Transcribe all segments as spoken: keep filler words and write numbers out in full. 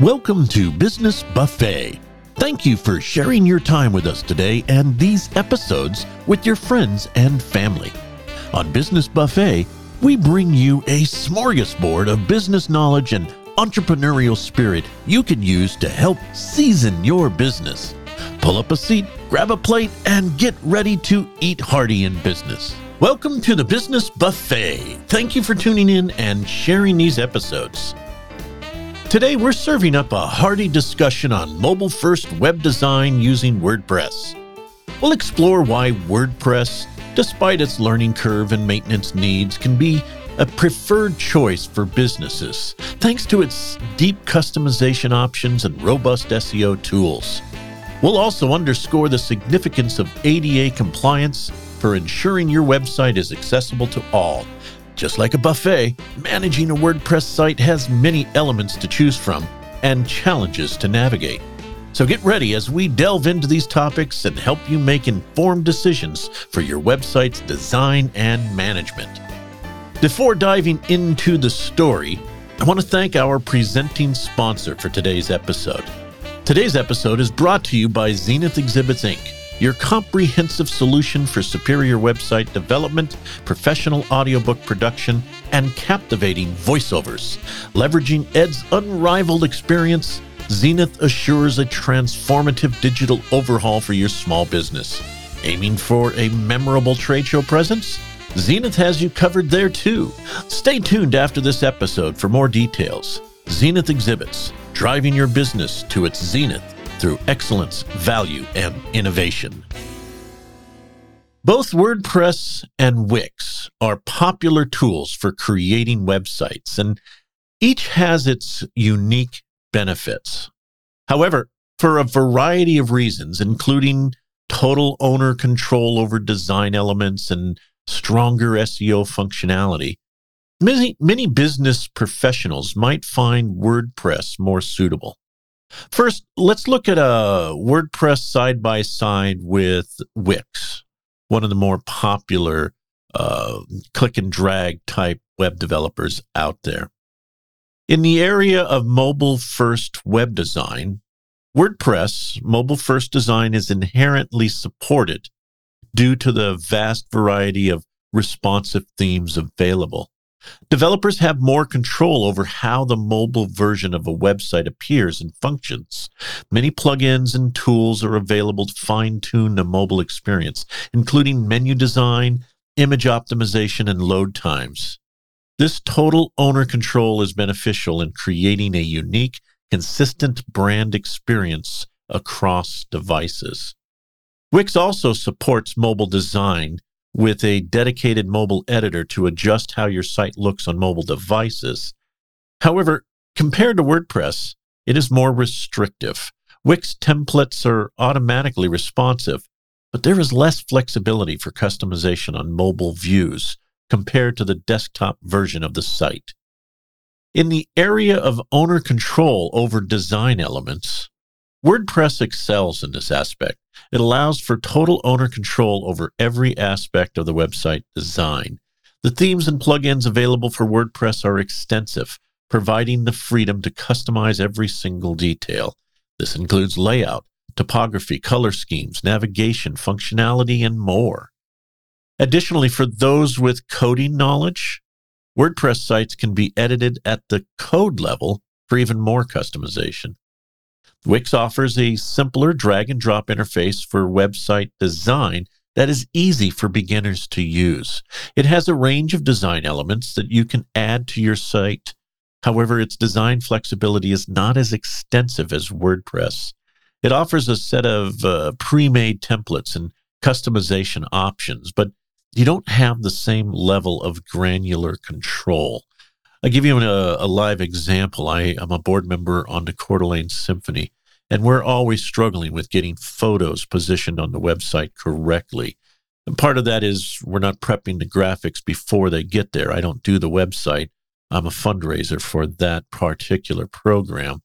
Welcome to Business Buffet. Thank you for sharing your time with us today and these episodes with your friends and family. On Business Buffet, we bring you a smorgasbord of business knowledge and entrepreneurial spirit you can use to help season your business. Pull up a seat, grab a plate, and get ready to eat hearty in business. Welcome to the Business Buffet. Thank you for tuning in and sharing these episodes. Today, we're serving up a hearty discussion on mobile-first web design using WordPress. We'll explore why WordPress, despite its learning curve and maintenance needs, can be a preferred choice for businesses, thanks to its deep customization options and robust S E O tools. We'll also underscore the significance of A D A compliance for ensuring your website is accessible to all. Just like a buffet, managing a WordPress site has many elements to choose from and challenges to navigate. So get ready as we delve into these topics and help you make informed decisions for your website's design and management. Before diving into the story, I want to thank our presenting sponsor for today's episode. Today's episode is brought to you by Zenith Exhibits, Incorporated, your comprehensive solution for superior website development, professional audiobook production, and captivating voiceovers. Leveraging Ed's unrivaled experience, Zenith assures a transformative digital overhaul for your small business. Aiming for a memorable trade show presence? Zenith has you covered there too. Stay tuned after this episode for more details. Zenith Exhibits, driving your business to its zenith through excellence, value, and innovation. Both WordPress and Wix are popular tools for creating websites, and each has its unique benefits. However, for a variety of reasons, including total owner control over design elements and stronger S E O functionality, many, many business professionals might find WordPress more suitable. First, let's look at a WordPress side-by-side with Wix, one of the more popular uh, click-and-drag type web developers out there. In the area of mobile-first web design, WordPress mobile-first design is inherently supported due to the vast variety of responsive themes available. Developers have more control over how the mobile version of a website appears and functions. Many plugins and tools are available to fine-tune the mobile experience, including menu design, image optimization, and load times. This total owner control is beneficial in creating a unique, consistent brand experience across devices. Wix also supports mobile design with a dedicated mobile editor to adjust how your site looks on mobile devices. However, compared to WordPress, it is more restrictive. Wix templates are automatically responsive, but there is less flexibility for customization on mobile views compared to the desktop version of the site. In the area of owner control over design elements, WordPress excels in this aspect. It allows for total owner control over every aspect of the website design. The themes and plugins available for WordPress are extensive, providing the freedom to customize every single detail. This includes layout, typography, color schemes, navigation, functionality, and more. Additionally, for those with coding knowledge, WordPress sites can be edited at the code level for even more customization. Wix offers a simpler drag-and-drop interface for website design that is easy for beginners to use. It has a range of design elements that you can add to your site. However, its design flexibility is not as extensive as WordPress. It offers a set of uh, pre-made templates and customization options, but you don't have the same level of granular control. I'll give you a, a live example. I, I'm a board member on the Coeur d'Alene Symphony, and we're always struggling with getting photos positioned on the website correctly. And part of that is we're not prepping the graphics before they get there. I don't do the website. I'm a fundraiser for that particular program.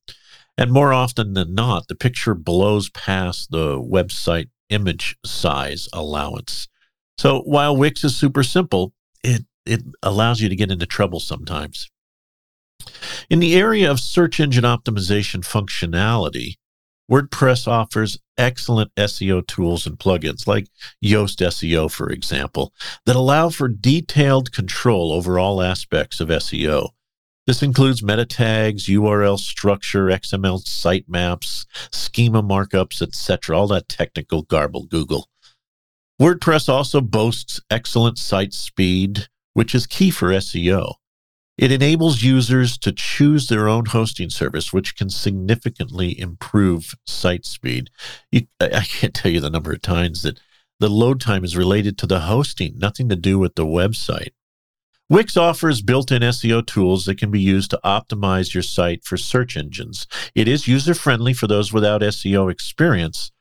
And more often than not, the picture blows past the website image size allowance. So while Wix is super simple, it It allows you to get into trouble sometimes. In the area of search engine optimization functionality, WordPress offers excellent S E O tools and plugins like Yoast S E O, for example, that allow for detailed control over all aspects of S E O. This includes meta tags, U R L structure, X M L sitemaps, schema markups, et cetera, all that technical garble Google. WordPress also boasts excellent site speed, which is key for S E O. It enables users to choose their own hosting service, which can significantly improve site speed. You, I can't tell you the number of times that the load time is related to the hosting, nothing to do with the website. Wix offers built-in S E O tools that can be used to optimize your site for search engines. It is user-friendly for those without S E O experience,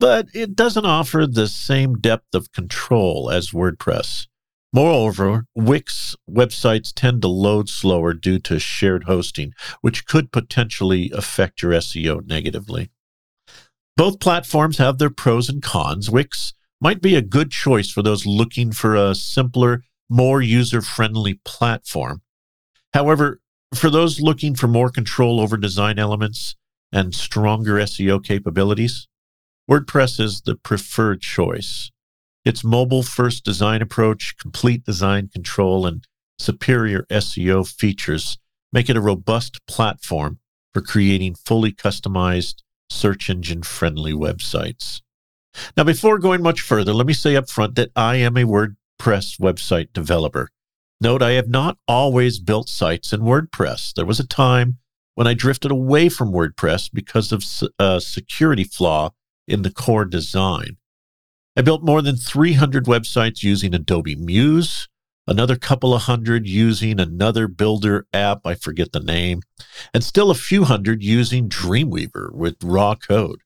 but it doesn't offer the same depth of control as WordPress. Moreover, Wix websites tend to load slower due to shared hosting, which could potentially affect your S E O negatively. Both platforms have their pros and cons. Wix might be a good choice for those looking for a simpler, more user-friendly platform. However, for those looking for more control over design elements and stronger S E O capabilities, WordPress is the preferred choice. Its mobile-first design approach, complete design control, and superior S E O features make it a robust platform for creating fully customized, search engine-friendly websites. Now, before going much further, let me say up front that I am a WordPress website developer. Note, I have not always built sites in WordPress. There was a time when I drifted away from WordPress because of a security flaw in the core design. I built more than three hundred websites using Adobe Muse, another couple of hundred using another builder app, I forget the name, and still a few hundred using Dreamweaver with raw code.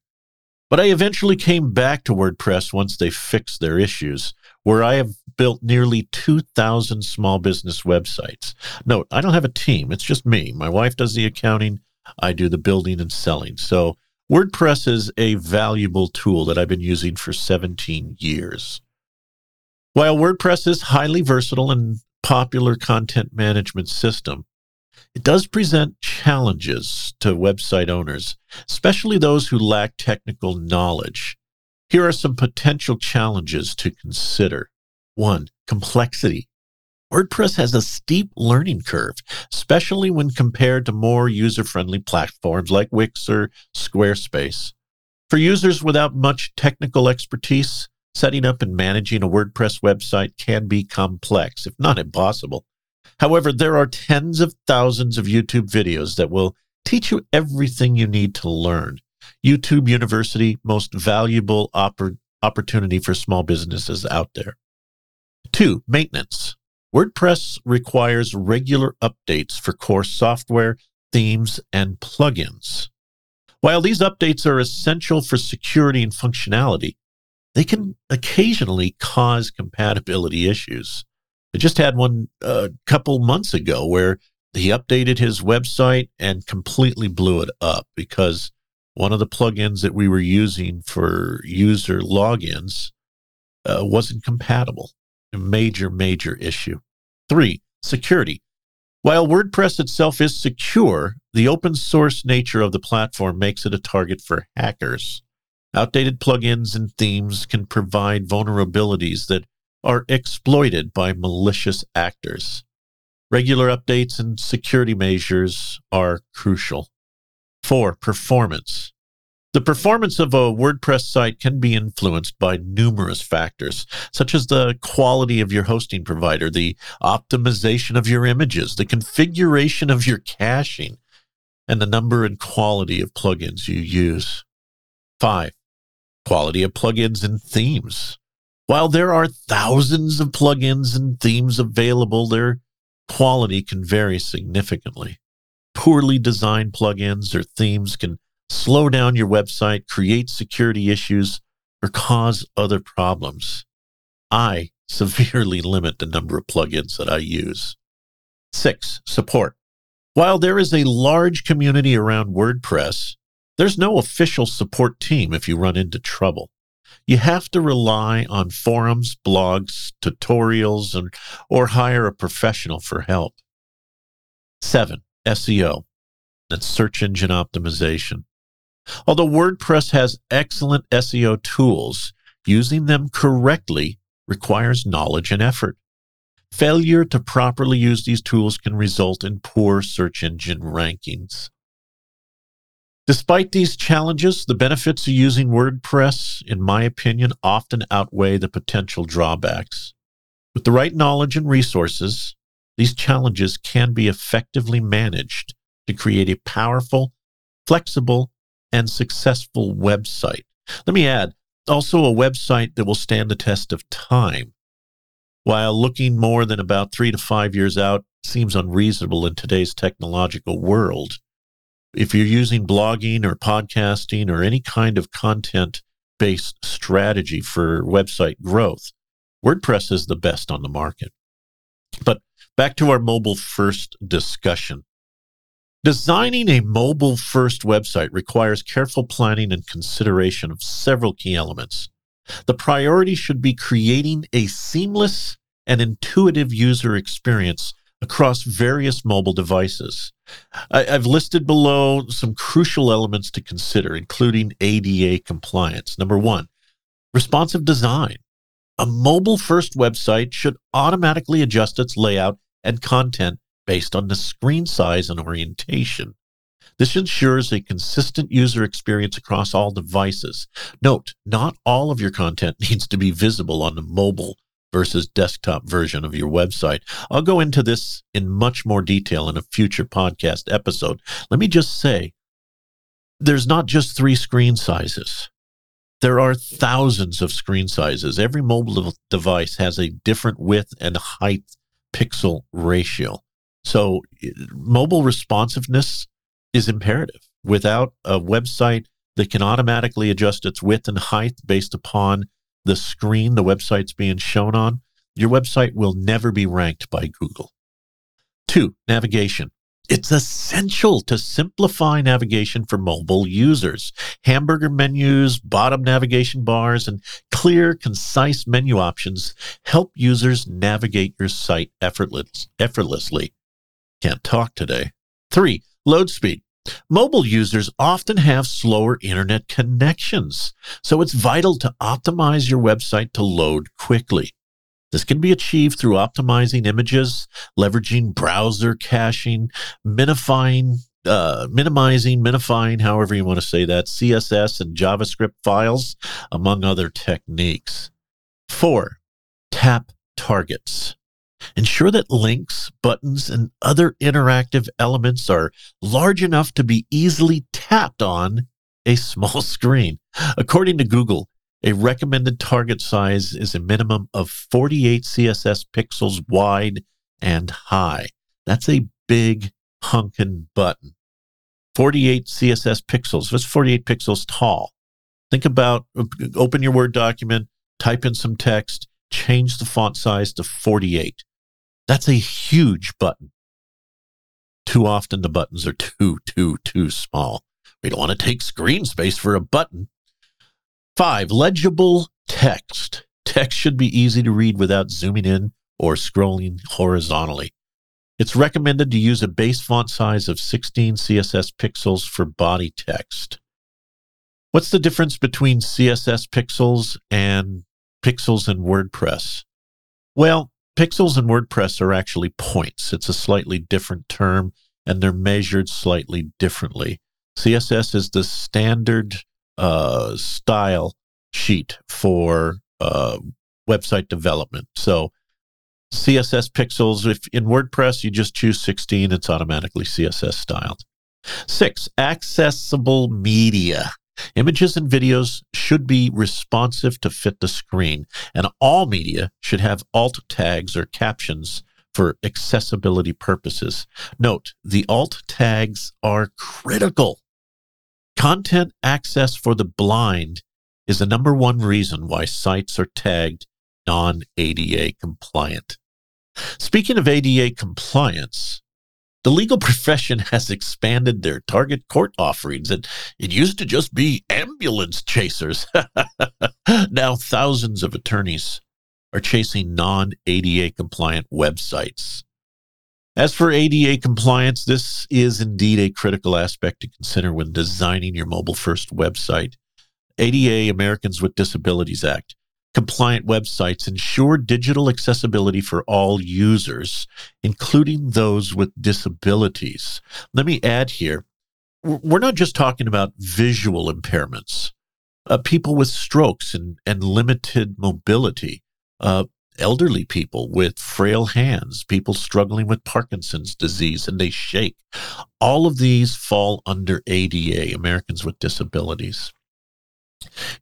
But I eventually came back to WordPress once they fixed their issues, where I have built nearly two thousand small business websites. Note, I don't have a team. It's just me. My wife does the accounting. I do the building and selling. So WordPress is a valuable tool that I've been using for seventeen years. While WordPress is highly versatile and popular content management system, it does present challenges to website owners, especially those who lack technical knowledge. Here are some potential challenges to consider. One, complexity. WordPress has a steep learning curve, especially when compared to more user-friendly platforms like Wix or Squarespace. For users without much technical expertise, setting up and managing a WordPress website can be complex, if not impossible. However, there are tens of thousands of YouTube videos that will teach you everything you need to learn. YouTube University, most valuable oppor- opportunity for small businesses out there. Two, maintenance. WordPress requires regular updates for core software, themes, and plugins. While these updates are essential for security and functionality, they can occasionally cause compatibility issues. I just had one a couple months ago where he updated his website and completely blew it up because one of the plugins that we were using for user logins uh, wasn't compatible. A major, major issue. Three, security. While WordPress itself is secure, the open source nature of the platform makes it a target for hackers. Outdated plugins and themes can provide vulnerabilities that are exploited by malicious actors. Regular updates and security measures are crucial. Four, performance. The performance of a WordPress site can be influenced by numerous factors, such as the quality of your hosting provider, the optimization of your images, the configuration of your caching, and the number and quality of plugins you use. Five, quality of plugins and themes. While there are thousands of plugins and themes available, their quality can vary significantly. Poorly designed plugins or themes can slow down your website, create security issues, or cause other problems. I severely limit the number of plugins that I use. Six, support. While there is a large community around WordPress, there's no official support team if you run into trouble. You have to rely on forums, blogs, tutorials, and, or hire a professional for help. Seven, S E O. That's search engine optimization. Although WordPress has excellent S E O tools, using them correctly requires knowledge and effort. Failure to properly use these tools can result in poor search engine rankings. Despite these challenges, the benefits of using WordPress, in my opinion, often outweigh the potential drawbacks. With the right knowledge and resources, these challenges can be effectively managed to create a powerful, flexible, and successful website. Let me add, also a website that will stand the test of time. While looking more than about three to five years out seems unreasonable in today's technological world, if you're using blogging or podcasting or any kind of content-based strategy for website growth, WordPress is the best on the market. But back to our mobile-first discussion. Designing a mobile-first website requires careful planning and consideration of several key elements. The priority should be creating a seamless and intuitive user experience across various mobile devices. I, I've listed below some crucial elements to consider, including A D A compliance. Number one, responsive design. A mobile-first website should automatically adjust its layout and content based on the screen size and orientation. This ensures a consistent user experience across all devices. Note, not all of your content needs to be visible on the mobile versus desktop version of your website. I'll go into this in much more detail in a future podcast episode. Let me just say, there's not just three screen sizes. There are thousands of screen sizes. Every mobile device has a different width and height pixel ratio. So mobile responsiveness is imperative. Without a website that can automatically adjust its width and height based upon the screen the website's being shown on, your website will never be ranked by Google. Two, navigation. It's essential to simplify navigation for mobile users. Hamburger menus, bottom navigation bars, and clear, concise menu options help users navigate your site effortless, effortlessly. Can't talk today. Three, load speed. Mobile users often have slower internet connections, so it's vital to optimize your website to load quickly. This can be achieved through optimizing images, leveraging browser caching, minifying, uh, minimizing, minifying, however you want to say that, C S S and JavaScript files, among other techniques. Four, tap targets. Ensure that links, buttons, and other interactive elements are large enough to be easily tapped on a small screen. According to Google, a recommended target size is a minimum of forty-eight C S S pixels wide and high. That's a big hunkin' button. forty-eight C S S pixels. That's forty-eight pixels tall. Think about, open your Word document, type in some text, change the font size to forty-eight. That's a huge button. Too often the buttons are too, too, too small. We don't want to take screen space for a button. Five, legible text. Text should be easy to read without zooming in or scrolling horizontally. It's recommended to use a base font size of sixteen C S S pixels for body text. What's the difference between C S S pixels and pixels in WordPress? Well, pixels in WordPress are actually points. It's a slightly different term, and they're measured slightly differently. C S S is the standard uh, style sheet for uh, website development. So C S S pixels, if in WordPress you just choose sixteen, it's automatically C S S styled. Six, accessible media. Images and videos should be responsive to fit the screen, and all media should have alt tags or captions for accessibility purposes. Note, the alt tags are critical. Content access for the blind is the number one reason why sites are tagged non-A D A compliant. Speaking of A D A compliance, the legal profession has expanded their target court offerings, and it used to just be ambulance chasers. Now thousands of attorneys are chasing non-A D A compliant websites. As for A D A compliance, this is indeed a critical aspect to consider when designing your mobile-first website. A D A, Americans with Disabilities Act, compliant websites ensure digital accessibility for all users, including those with disabilities. Let me add here, we're not just talking about visual impairments. Uh, people with strokes and, and limited mobility, uh, elderly people with frail hands, people struggling with Parkinson's disease, and they shake. All of these fall under A D A, Americans with Disabilities.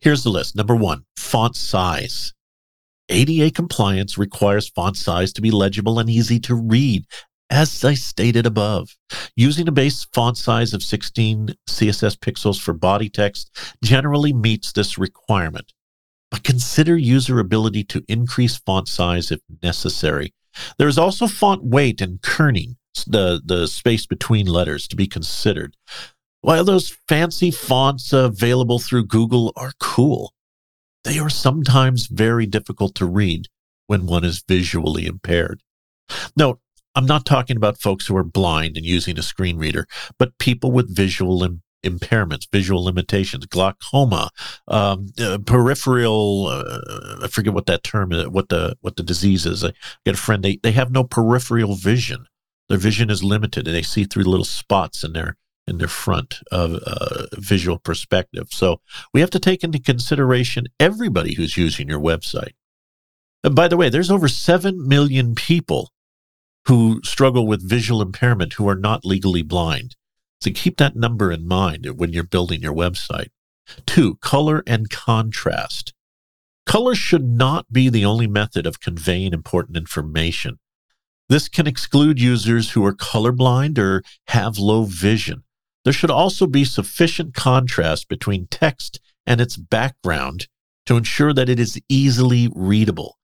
Here's the list. Number one, font size. A D A compliance requires font size to be legible and easy to read, as I stated above. Using a base font size of sixteen C S S pixels for body text generally meets this requirement, but consider user ability to increase font size if necessary. There is also font weight and kerning, the, the space between letters, to be considered. While those fancy fonts available through Google are cool, they are sometimes very difficult to read when one is visually impaired. Note, I'm not talking about folks who are blind and using a screen reader, but people with visual im- impairments, visual limitations, glaucoma, um, uh, peripheral, uh, I forget what that term is, what the what the disease is. I got a friend, they, they have no peripheral vision. Their vision is limited, and they see through little spots in their, in their front of uh, visual perspective. So we have to take into consideration everybody who's using your website. And by the way, there's over seven million people who struggle with visual impairment who are not legally blind. So keep that number in mind when you're building your website. Two, color and contrast. Color should not be the only method of conveying important information. This can exclude users who are colorblind or have low vision. There should also be sufficient contrast between text and its background to ensure that it is easily readable.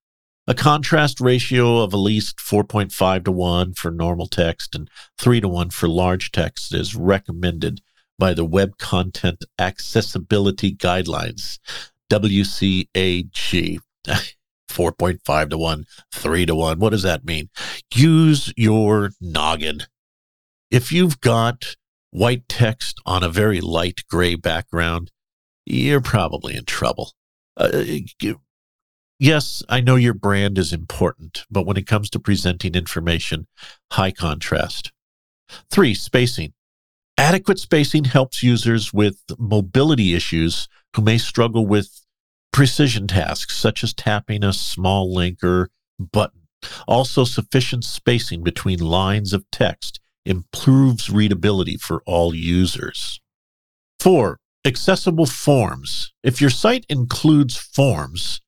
A contrast ratio of at least four point five to one for normal text and three to one for large text is recommended by the Web Content Accessibility Guidelines, W C A G. four point five to one, three to one. What does that mean? Use your noggin. If you've got white text on a very light gray background, you're probably in trouble. Uh, Yes, I know your brand is important, but when it comes to presenting information, high contrast. Three, spacing. Adequate spacing helps users with mobility issues who may struggle with precision tasks, such as tapping a small link or button. Also, sufficient spacing between lines of text improves readability for all users. Four, accessible forms. If your site includes forms,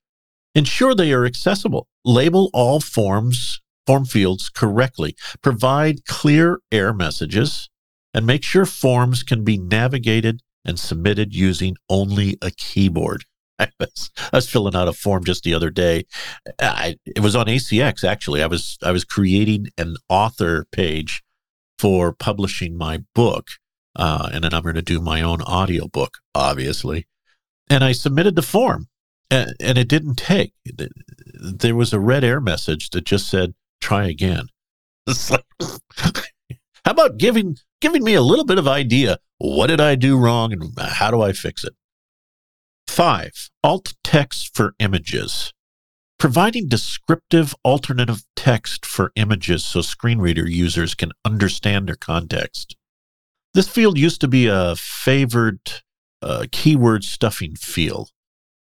ensure they are accessible. Label all forms, form fields correctly. Provide clear error messages and make sure forms can be navigated and submitted using only a keyboard. I was, I was filling out a form just the other day. I, it was on A C X, actually. I was I was creating an author page for publishing my book, uh, and then I'm going to do my own audiobook, obviously. And I submitted the form. And it didn't take. There was a red error message that just said, try again. It's like, how about giving giving me a little bit of idea? What did I do wrong and how do I fix it? Five, alt text for images. Providing descriptive alternative text for images so screen reader users can understand their context. This field used to be a favored uh, keyword stuffing field.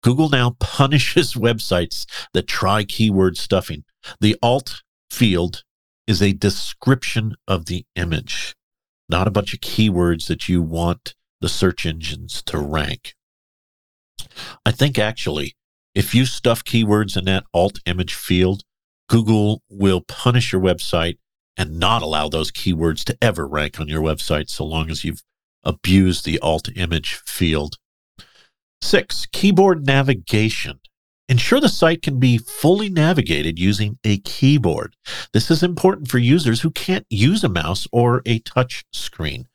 Google now punishes websites that try keyword stuffing. The alt field is a description of the image, not a bunch of keywords that you want the search engines to rank. I think actually, if you stuff keywords in that alt image field, Google will punish your website and not allow those keywords to ever rank on your website so long as you've abused the alt image field. Six, keyboard navigation. Ensure the site can be fully navigated using a keyboard. This is important for users who can't use a mouse or a touch screen.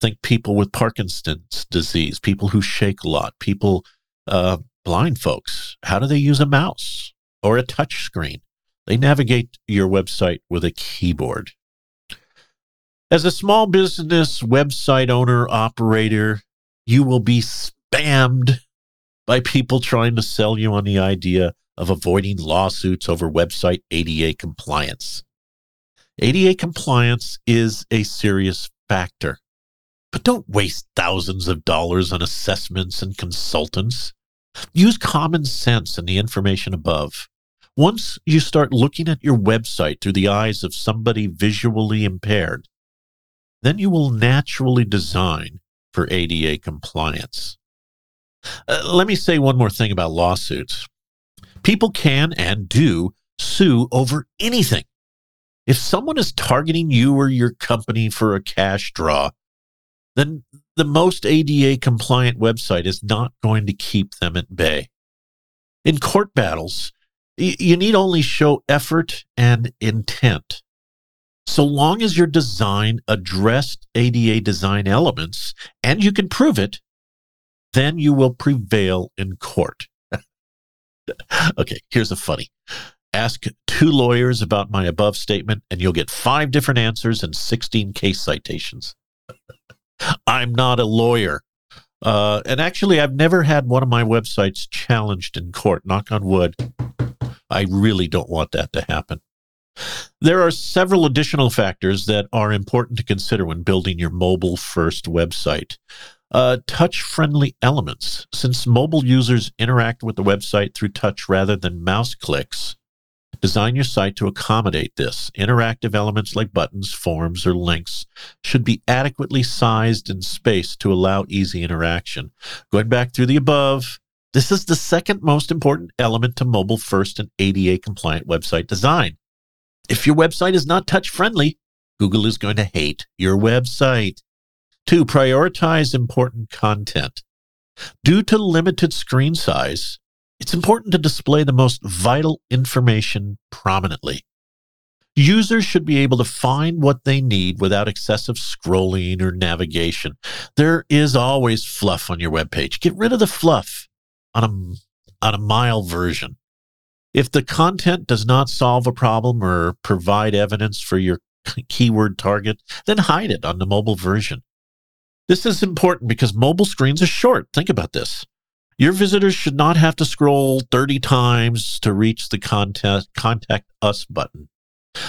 Think people with Parkinson's disease, people who shake a lot, people, uh, blind folks. How do they use a mouse or a touch screen? They navigate your website with a keyboard. As a small business website owner operator, you will be spammed by people trying to sell you on the idea of avoiding lawsuits over website A D A compliance. A D A compliance is a serious factor, but don't waste thousands of dollars on assessments and consultants. Use common sense and the information above. Once you start looking at your website through the eyes of somebody visually impaired, then you will naturally design for A D A compliance. Uh, let me say one more thing about lawsuits. People can and do sue over anything. If someone is targeting you or your company for a cash draw, then the most A D A compliant website is not going to keep them at bay. In court battles, you need only show effort and intent. So long as your design addressed A D A design elements and you can prove it, then you will prevail in court. Okay, here's a funny. Ask two lawyers about my above statement and you'll get five different answers and sixteen case citations. I'm not a lawyer. Uh, and actually, I've never had one of my websites challenged in court. Knock on wood. I really don't want that to happen. There are several additional factors that are important to consider when building your mobile-first website. Uh, touch-friendly elements. Since mobile users interact with the website through touch rather than mouse clicks, design your site to accommodate this. Interactive elements like buttons, forms, or links should be adequately sized in space to allow easy interaction. Going back through the above, this is the second most important element to mobile-first and A D A-compliant website design. If your website is not touch-friendly, Google is going to hate your website. Two, prioritize important content. Due to limited screen size, it's important to display the most vital information prominently. Users should be able to find what they need without excessive scrolling or navigation. There is always fluff on your webpage. Get rid of the fluff on a, on a mile version. If the content does not solve a problem or provide evidence for your keyword target, then hide it on the mobile version. This is important because mobile screens are short. Think about this. Your visitors should not have to scroll thirty times to reach the contact, contact us button.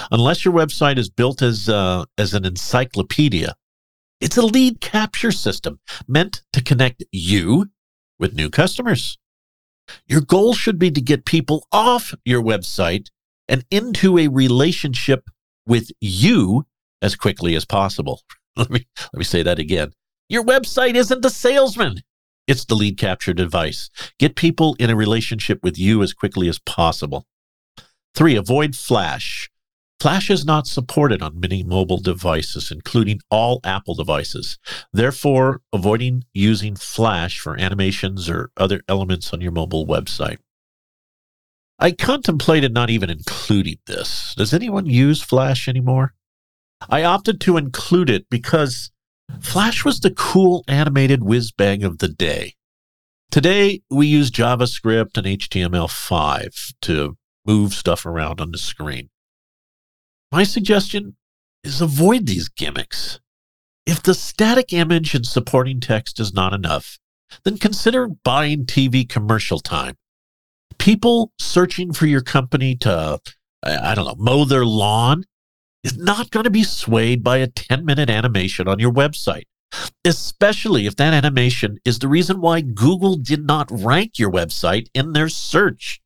Unless your website is built as uh, as an encyclopedia, it's a lead capture system meant to connect you with new customers. Your goal should be to get people off your website and into a relationship with you as quickly as possible. Let me let me say that again. Your website isn't the salesman. It's the lead capture device. Get people in a relationship with you as quickly as possible. Three, avoid Flash. Flash is not supported on many mobile devices, including all Apple devices. Therefore, avoiding using Flash for animations or other elements on your mobile website. I contemplated not even including this. Does anyone use Flash anymore? I opted to include it because Flash was the cool animated whiz-bang of the day. Today, we use JavaScript and H T M L five to move stuff around on the screen. My suggestion is avoid these gimmicks. If the static image and supporting text is not enough, then consider buying T V commercial time. People searching for your company to, I don't know, mow their lawn is not going to be swayed by a ten-minute animation on your website, especially if that animation is the reason why Google did not rank your website in their search.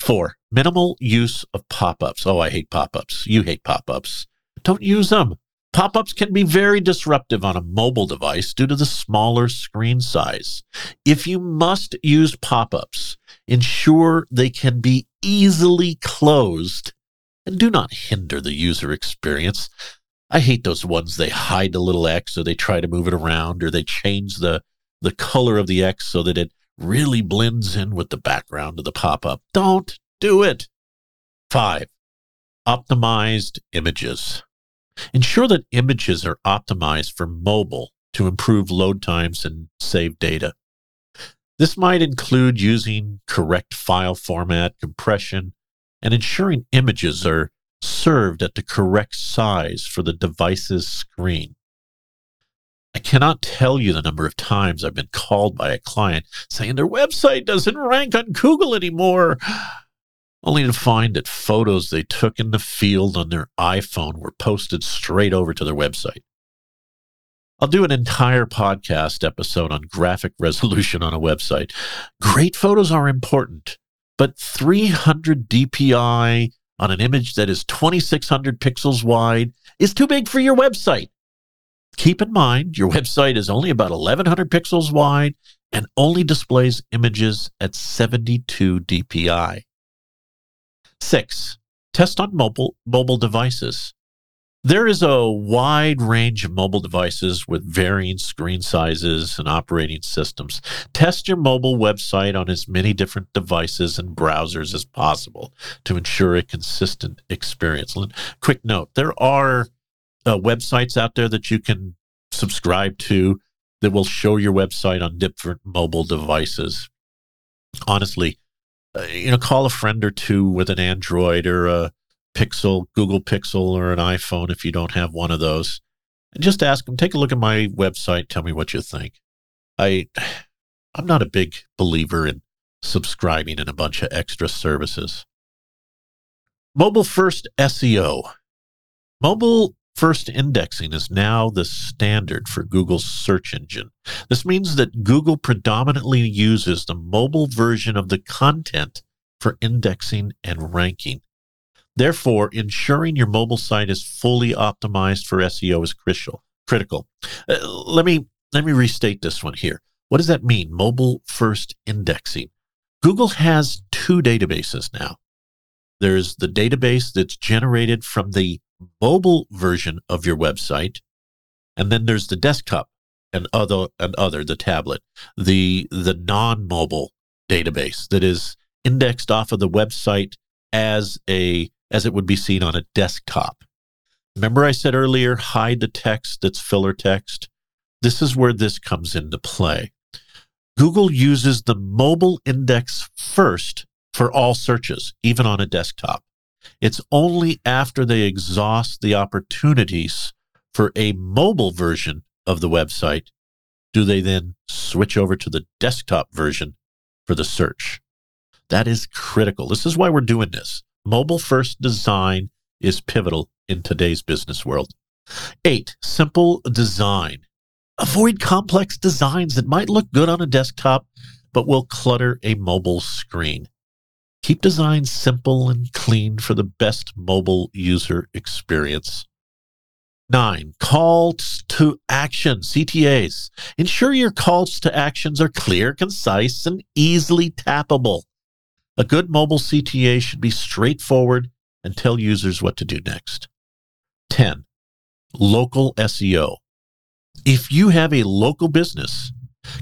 Four, minimal use of pop-ups. Oh, I hate pop-ups. You hate pop-ups. Don't use them. Pop-ups can be very disruptive on a mobile device due to the smaller screen size. If you must use pop-ups, ensure they can be easily closed and do not hinder the user experience. I hate those ones. They hide the little X or they try to move it around or they change the, the color of the X so that it really blends in with the background of the pop-up. Don't do it. Five, optimized images. Ensure that images are optimized for mobile to improve load times and save data. This might include using correct file format, compression, and ensuring images are served at the correct size for the device's screen. I cannot tell you the number of times I've been called by a client saying their website doesn't rank on Google anymore, only to find that photos they took in the field on their iPhone were posted straight over to their website. I'll do an entire podcast episode on graphic resolution on a website. Great photos are important, but three hundred D P I on an image that is twenty-six hundred pixels wide is too big for your website. Keep in mind, your website is only about eleven hundred pixels wide and only displays images at seventy-two D P I. Six, test on mobile mobile devices. There is a wide range of mobile devices with varying screen sizes and operating systems. Test your mobile website on as many different devices and browsers as possible to ensure a consistent experience. Quick note, there are uh, websites out there that you can subscribe to that will show your website on different mobile devices. Honestly, uh, you know, call a friend or two with an Android or a Pixel, Google Pixel, or an iPhone if you don't have one of those, and just ask them, take a look at my website, tell me what you think. I, I'm not a big believer in subscribing in a bunch of extra services. Mobile first S E O. Mobile first indexing is now the standard for Google's search engine. This means that Google predominantly uses the mobile version of the content for indexing and ranking. Therefore, ensuring your mobile site is fully optimized for S E O is crucial. Critical. Uh, let me let me restate this one here. What does that mean? Mobile first indexing. Google has two databases now. There's the database that's generated from the mobile version of your website, and then there's the desktop and other and other the tablet, the the non-mobile database that is indexed off of the website as a as it would be seen on a desktop. Remember I said earlier, hide the text that's filler text? This is where this comes into play. Google uses the mobile index first for all searches, even on a desktop. It's only after they exhaust the opportunities for a mobile version of the website do they then switch over to the desktop version for the search. That is critical. This is why we're doing this. Mobile first design is pivotal in today's business world. Eight, simple design. Avoid complex designs that might look good on a desktop, but will clutter a mobile screen. Keep designs simple and clean for the best mobile user experience. Nine, calls to action, C T As. Ensure your calls to actions are clear, concise, and easily tappable. A good mobile C T A should be straightforward and tell users what to do next. ten. Local S E O. If you have a local business,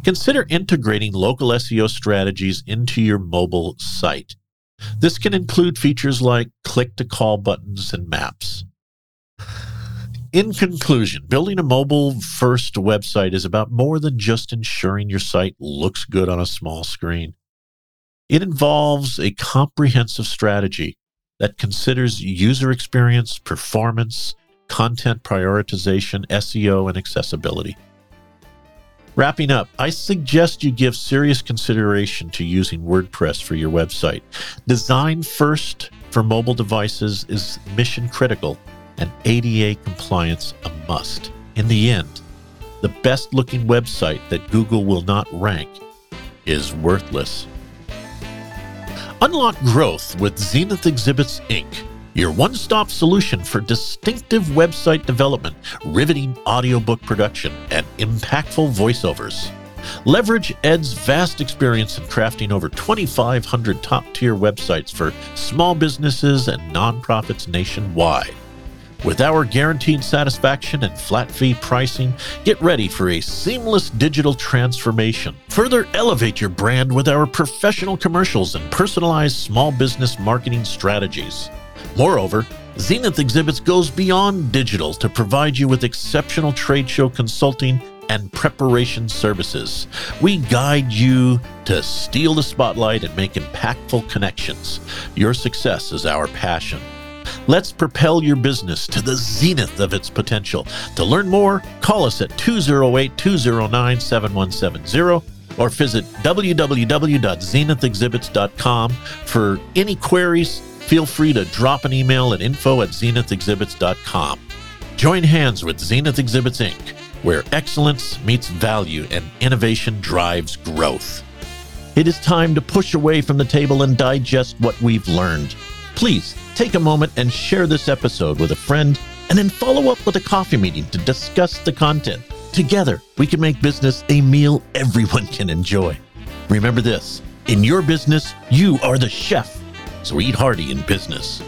consider integrating local S E O strategies into your mobile site. This can include features like click-to-call buttons and maps. In conclusion, building a mobile-first website is about more than just ensuring your site looks good on a small screen. It involves a comprehensive strategy that considers user experience, performance, content prioritization, S E O, and accessibility. Wrapping up, I suggest you give serious consideration to using WordPress for your website. Design first for mobile devices is mission critical and A D A compliance a must. In the end, the best looking website that Google will not rank is worthless. Unlock growth with Zenith Exhibits, Incorporated, your one-stop solution for distinctive website development, riveting audiobook production, and impactful voiceovers. Leverage Ed's vast experience in crafting over twenty-five hundred top-tier websites for small businesses and nonprofits nationwide. With our guaranteed satisfaction and flat fee pricing, get ready for a seamless digital transformation. Further elevate your brand with our professional commercials and personalized small business marketing strategies. Moreover, Zenith Exhibits goes beyond digital to provide you with exceptional trade show consulting and preparation services. We guide you to steal the spotlight and make impactful connections. Your success is our passion. Let's propel your business to the zenith of its potential. To learn more, call us at two oh eight, two oh nine, seven one seven zero or visit w w w dot zenith exhibits dot com. For any queries, feel free to drop an email at info at zenith exhibits dot com. Join hands with Zenith Exhibits, Incorporated, where excellence meets value and innovation drives growth. It is time to push away from the table and digest what we've learned. Please take a moment and share this episode with a friend, and then follow up with a coffee meeting to discuss the content. Together, we can make business a meal everyone can enjoy. Remember this, in your business, you are the chef, so eat hearty in business.